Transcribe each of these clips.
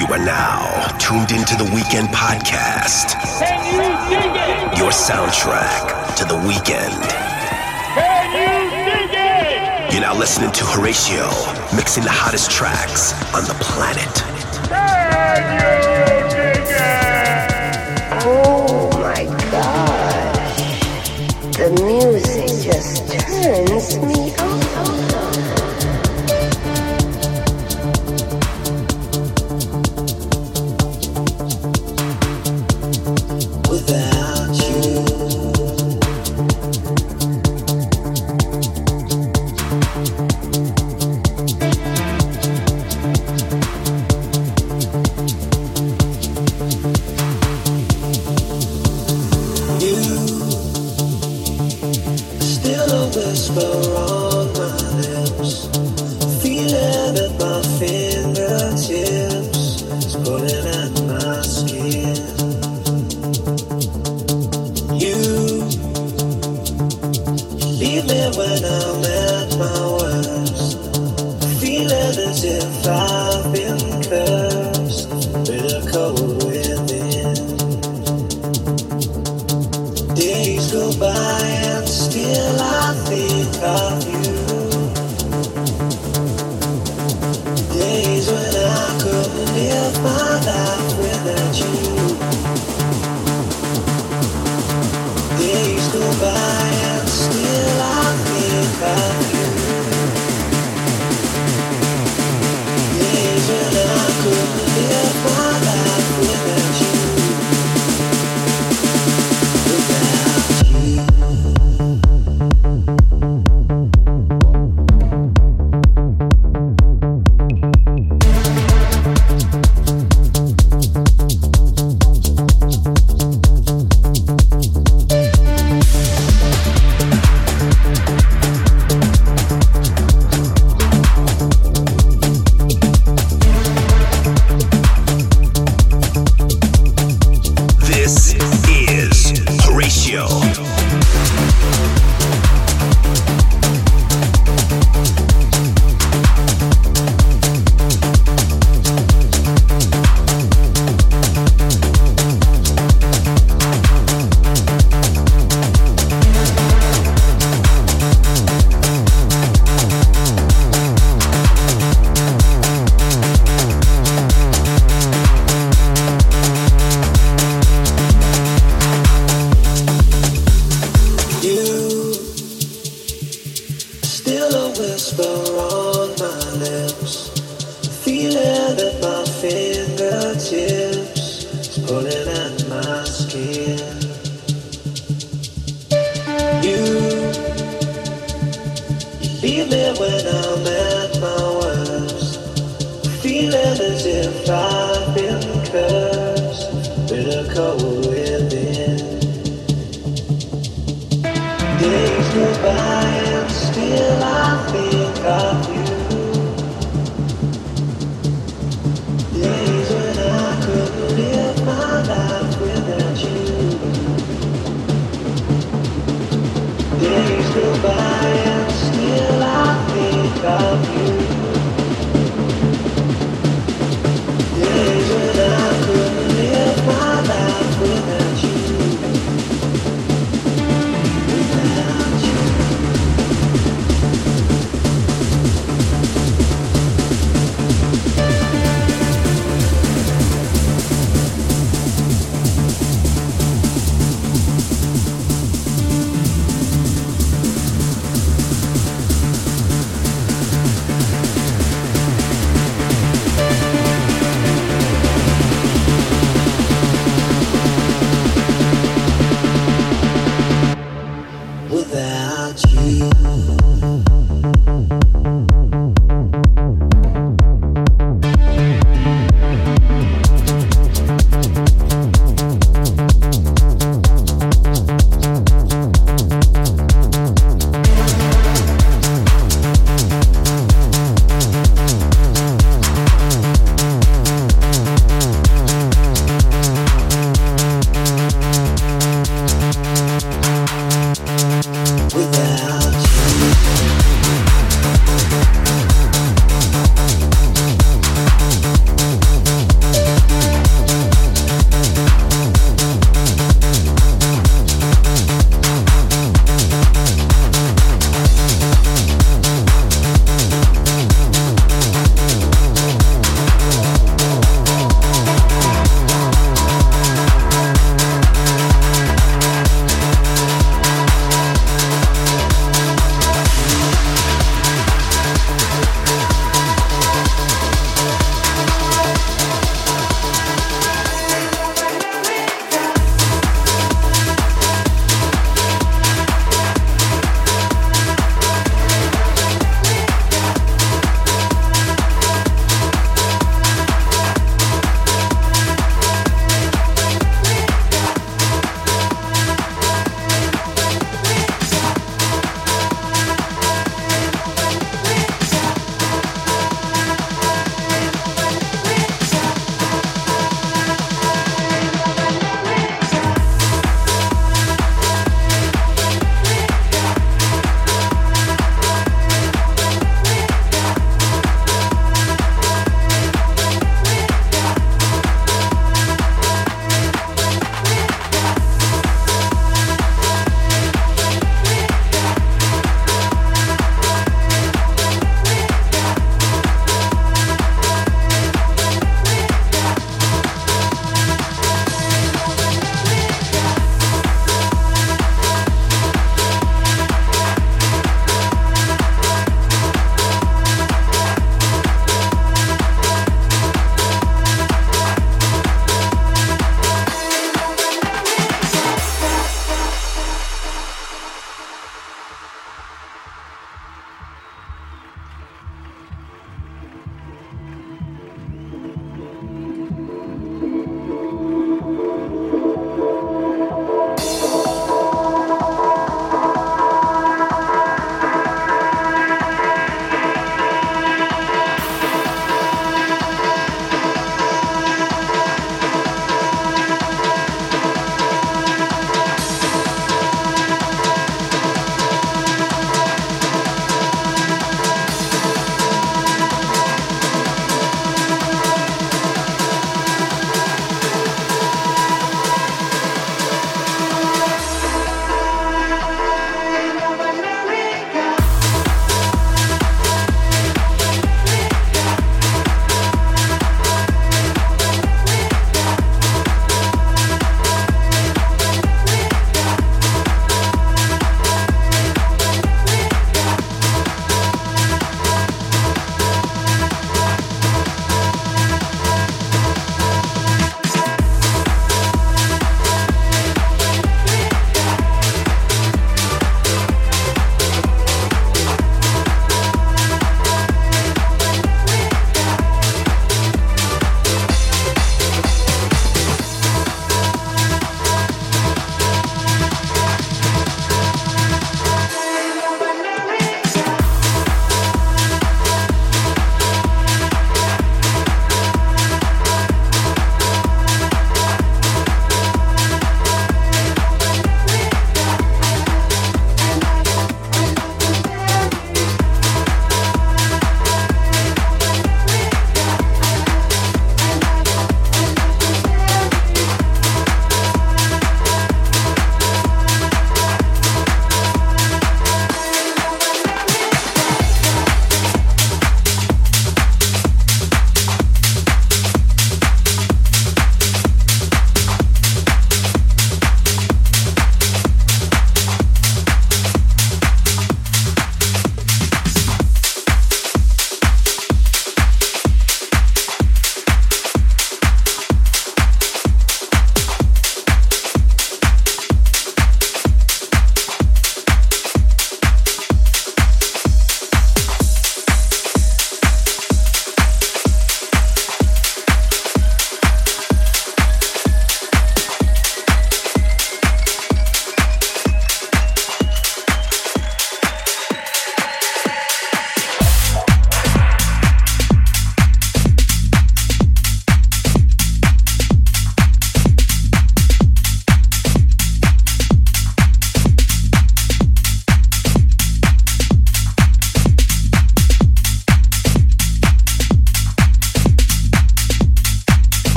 You are now tuned into the Weekend podcast. Can you dig it? Your soundtrack to the weekend. Can you dig it? You're now listening to Horacio mixing the hottest tracks on the planet. Can you dig it? Oh my God! The music just turns me on.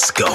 Let's go.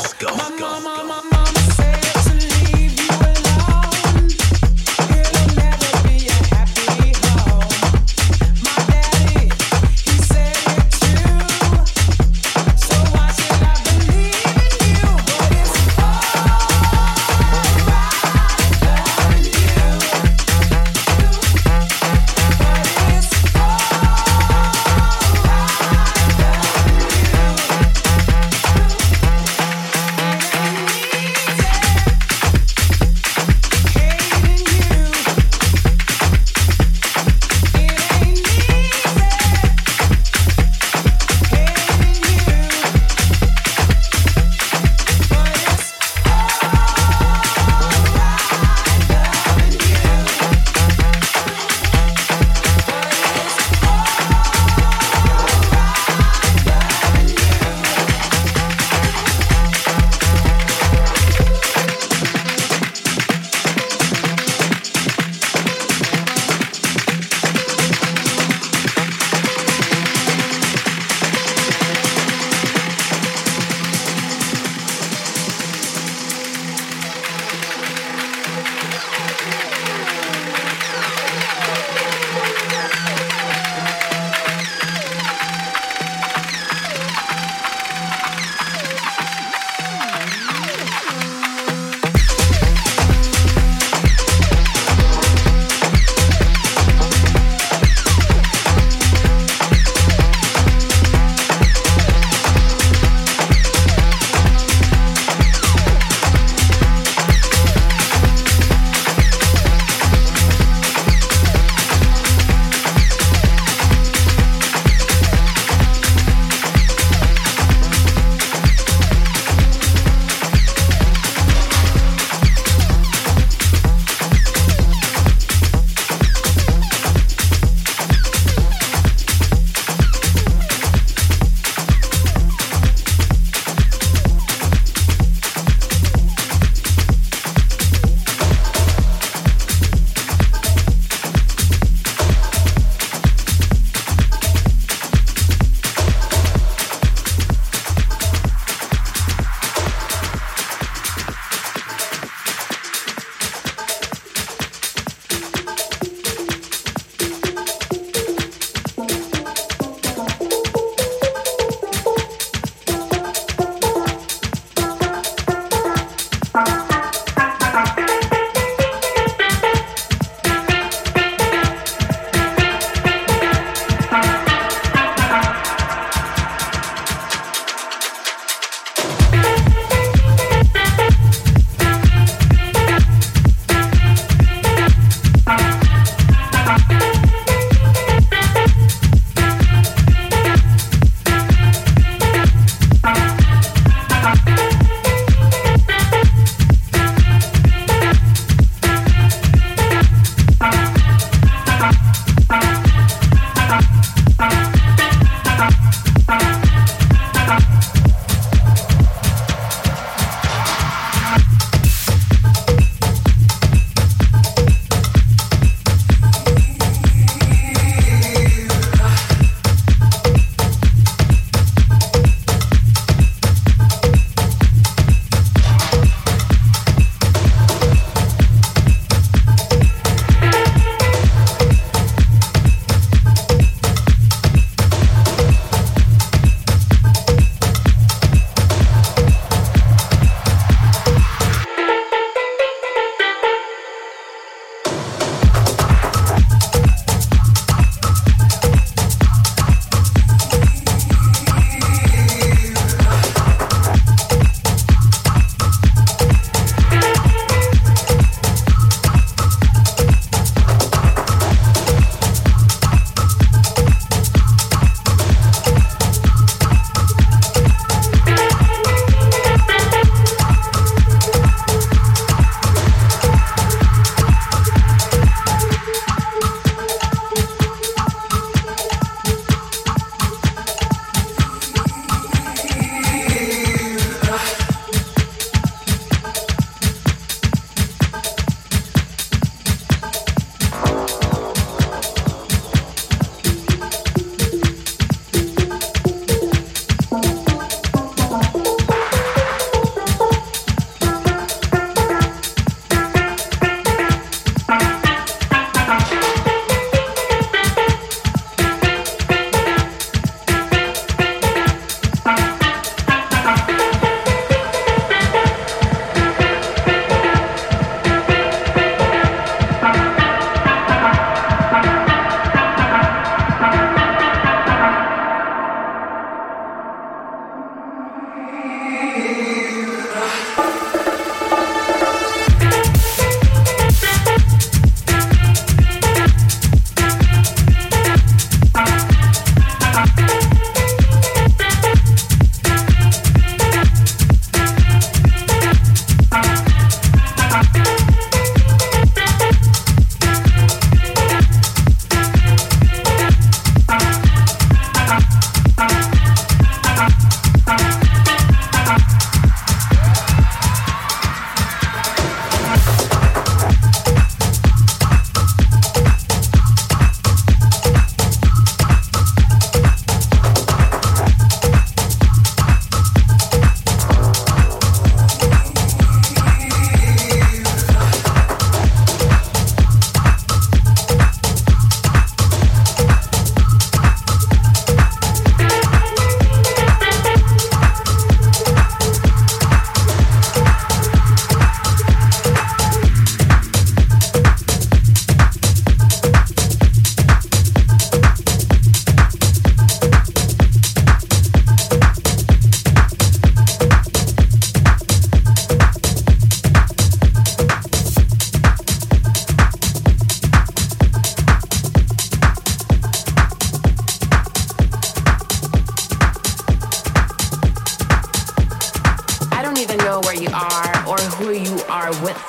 are with.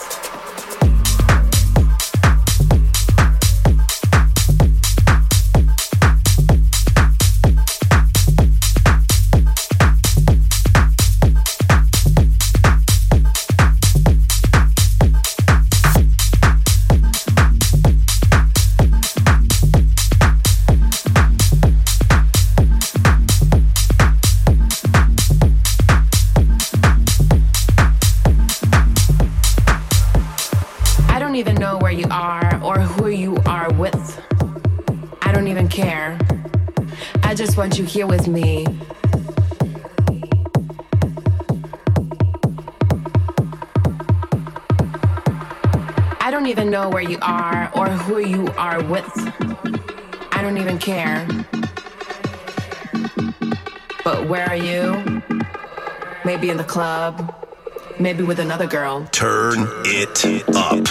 You here with me. I don't even know where you are or who you are with. I don't even care. But where are you? Maybe in the club, maybe with another girl. Turn it up.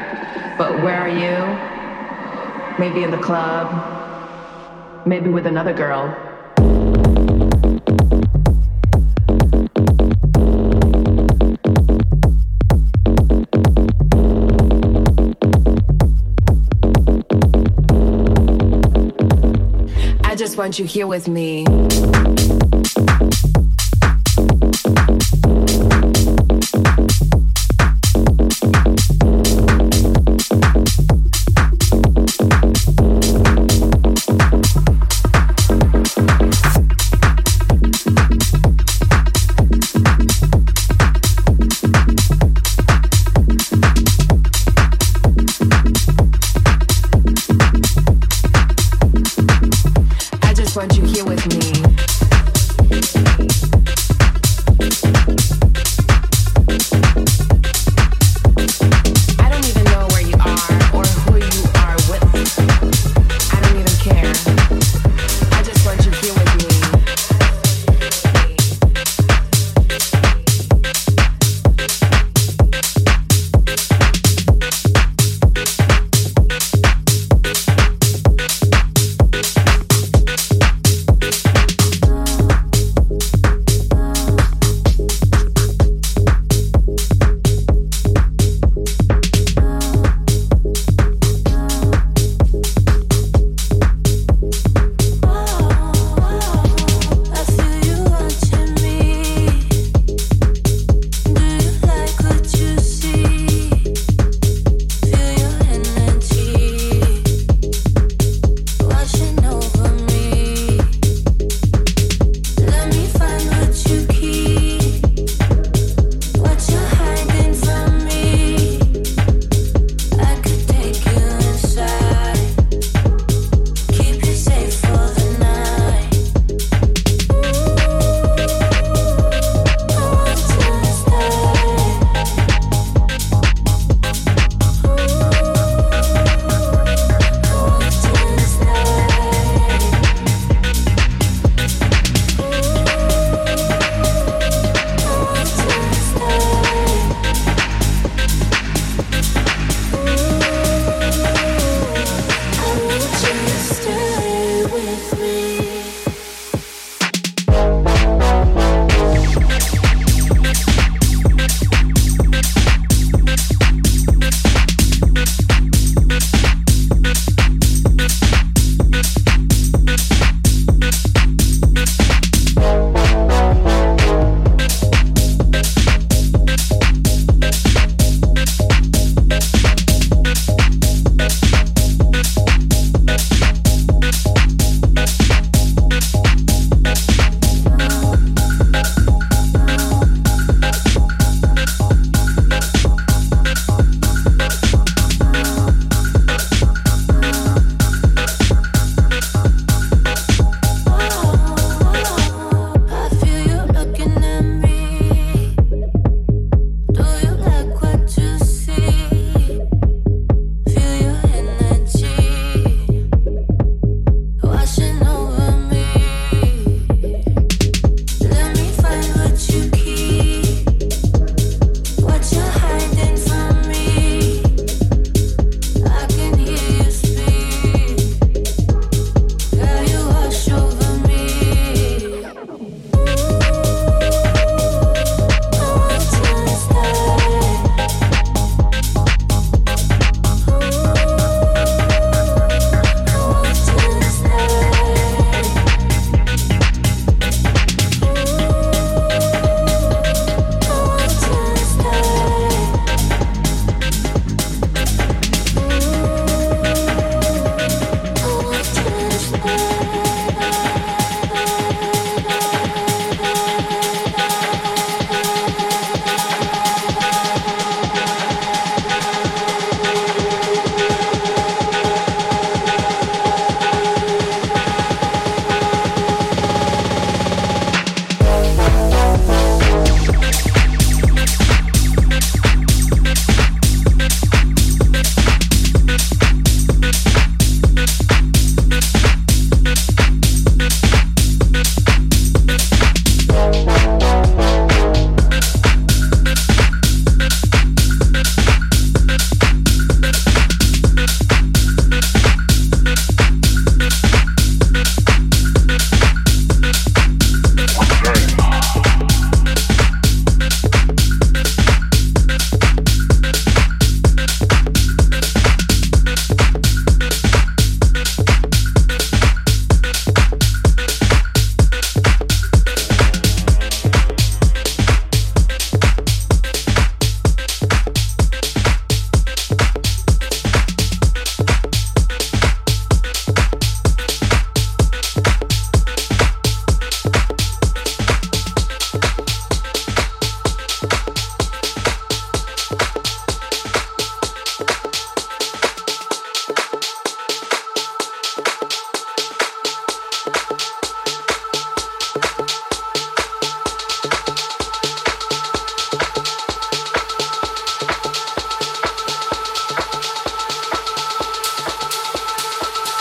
But where are you? Maybe in the club. Maybe with another girl. I just want you here with me. I just want you here with me.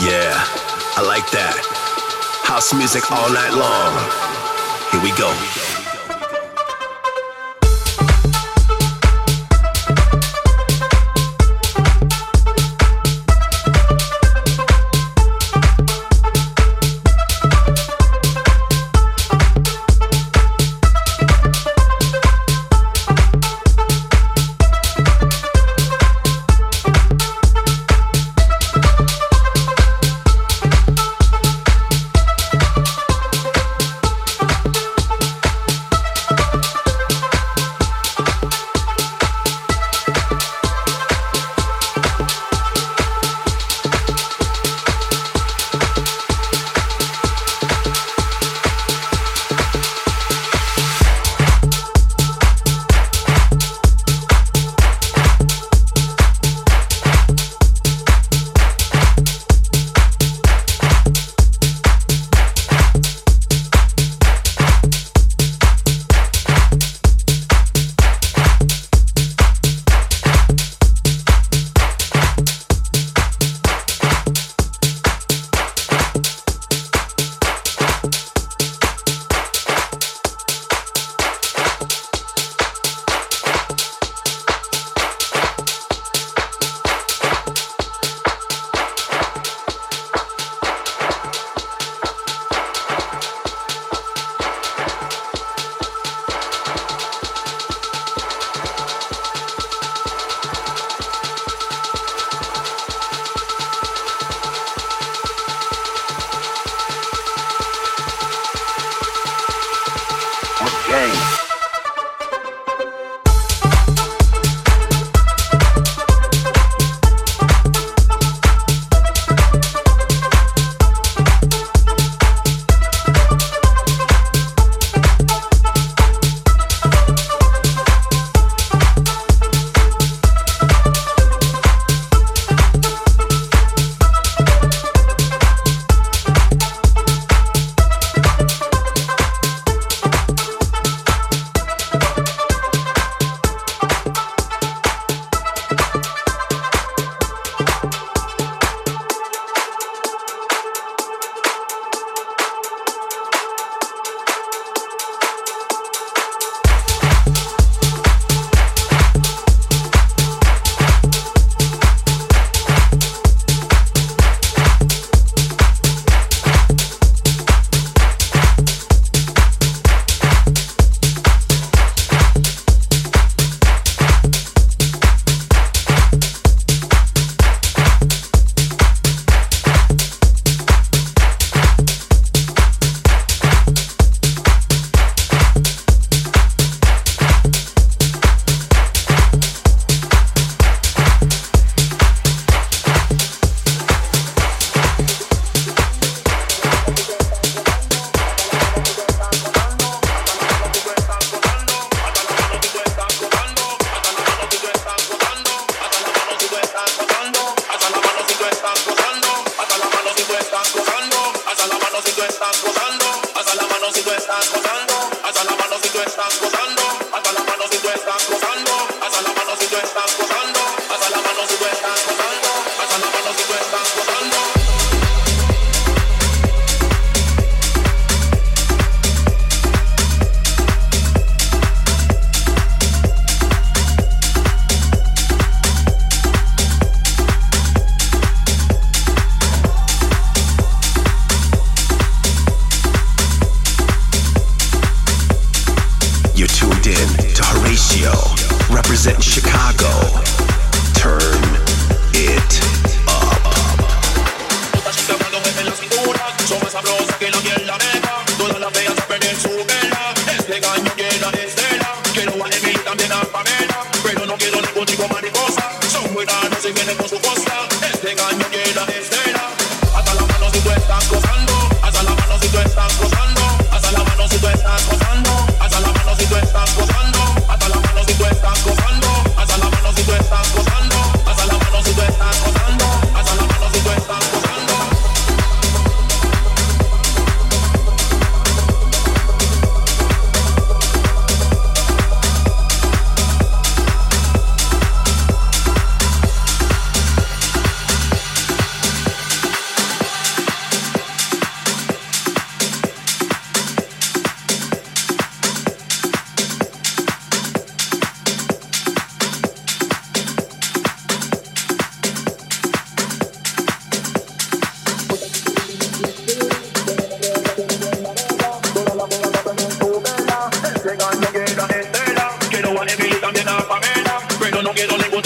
Yeah, I like that. House music all night long. Here we go.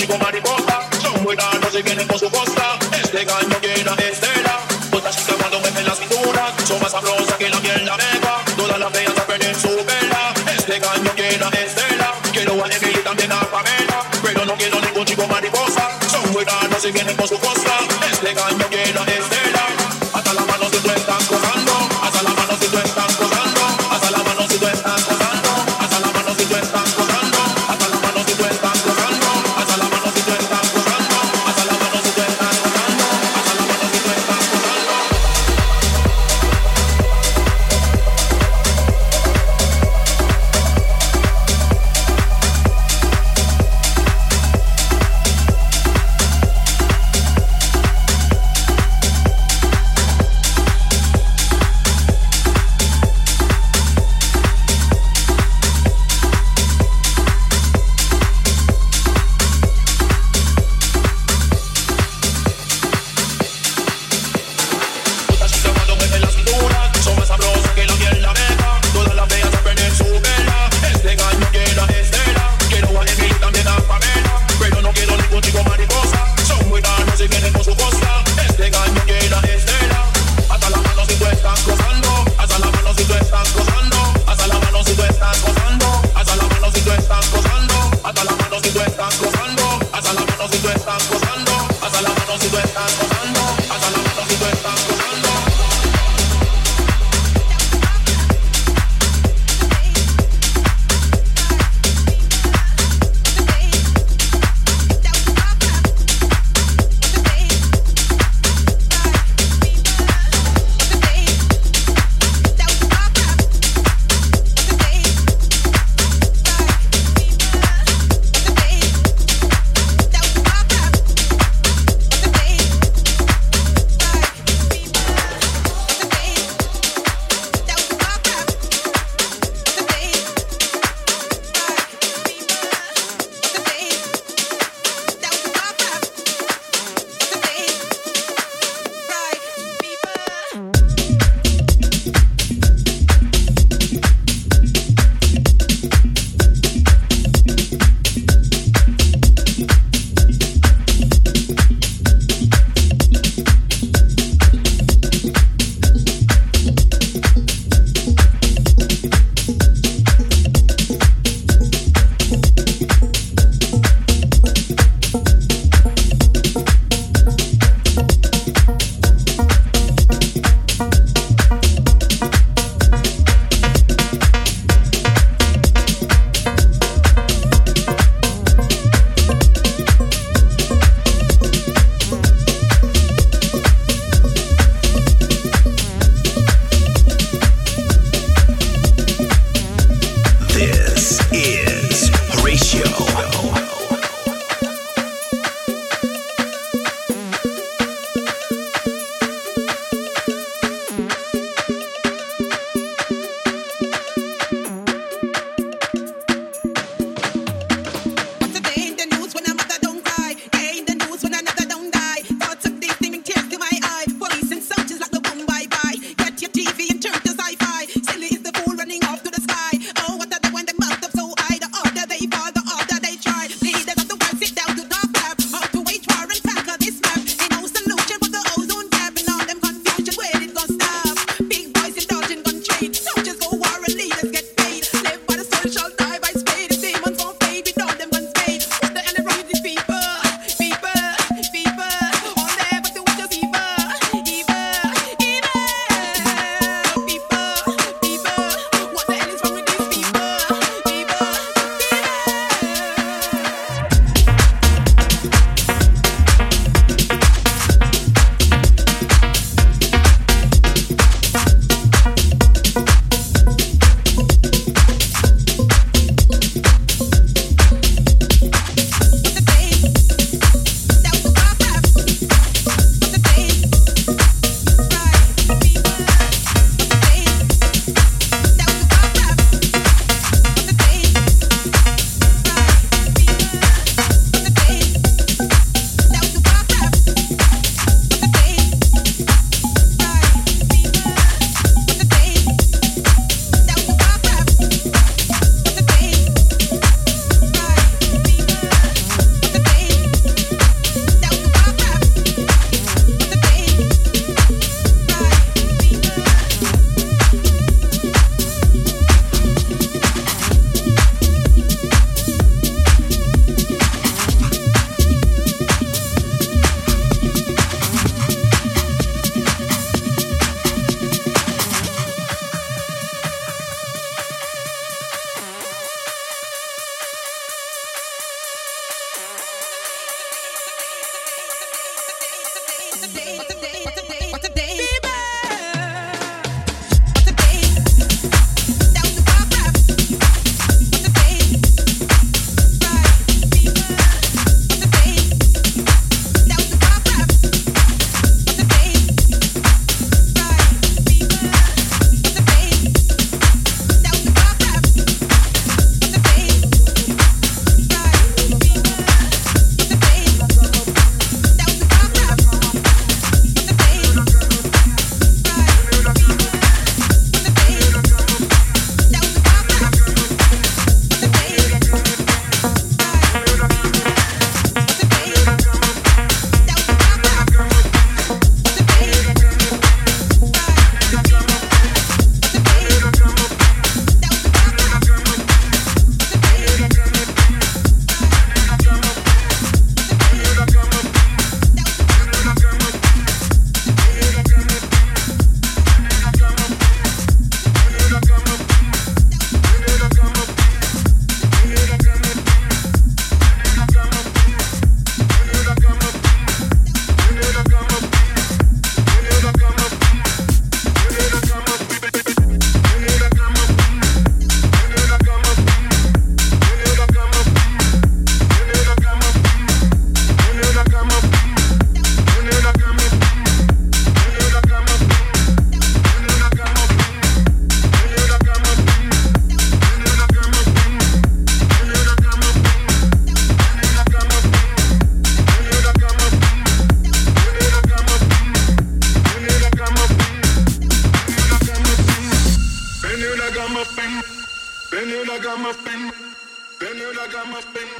digo mariposa, son muy raros y vienen con su costa. Este gallo llena de estela, otras chicas cuando mueven las cinturas, son más sabrosas que la piel la negra, todas las veas a perder su vela. Este gallo llena de estela, quiero a Emily también a Pamela, pero no quiero ningún chico mariposa, son muy raros y vienen con su costa. Este gallo llena de estela, hasta las manos si tú estás gozando, hasta las manos si tú estás gozando, hasta las manos si tú estás gozando, hasta las manos si tú estás gozando.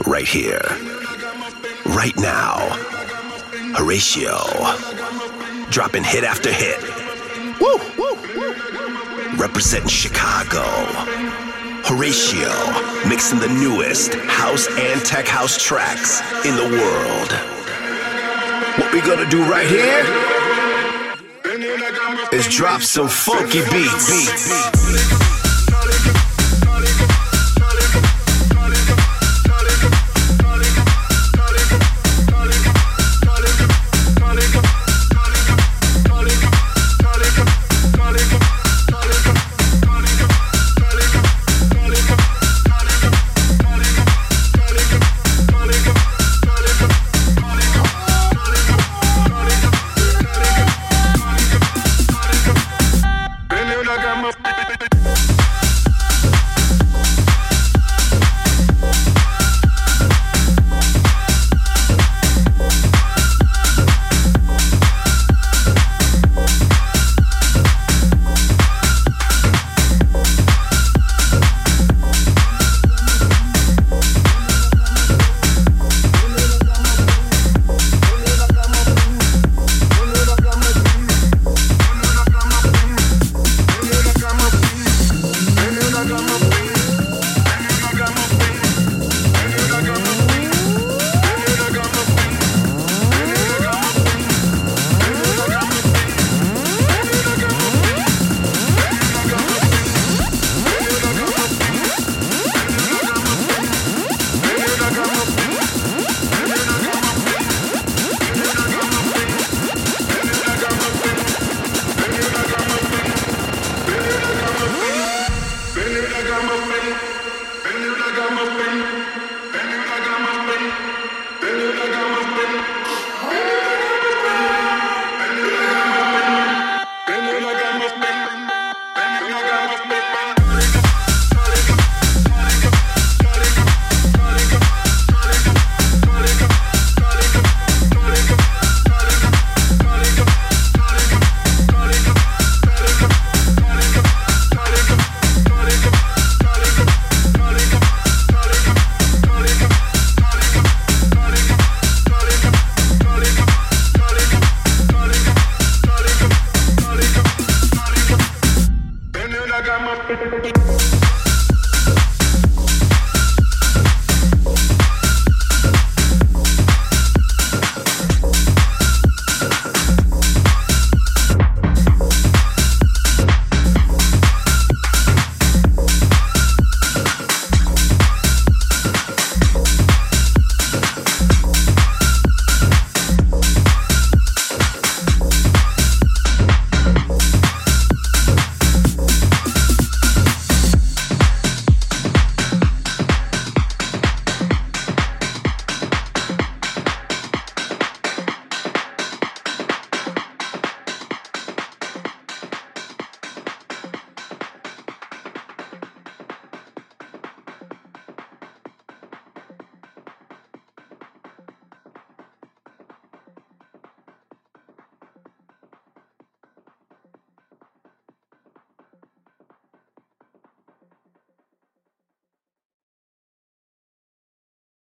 Right here, right now, Horacio, dropping hit after hit. Woo, woo, woo. Representing Chicago, Horacio, mixing the newest house and tech house tracks in the world. What we gonna do right here is drop some funky beats.